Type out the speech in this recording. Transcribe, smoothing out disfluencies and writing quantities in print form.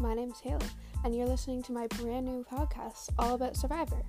My name's Haley, and you're listening to my brand new podcast all about Survivor.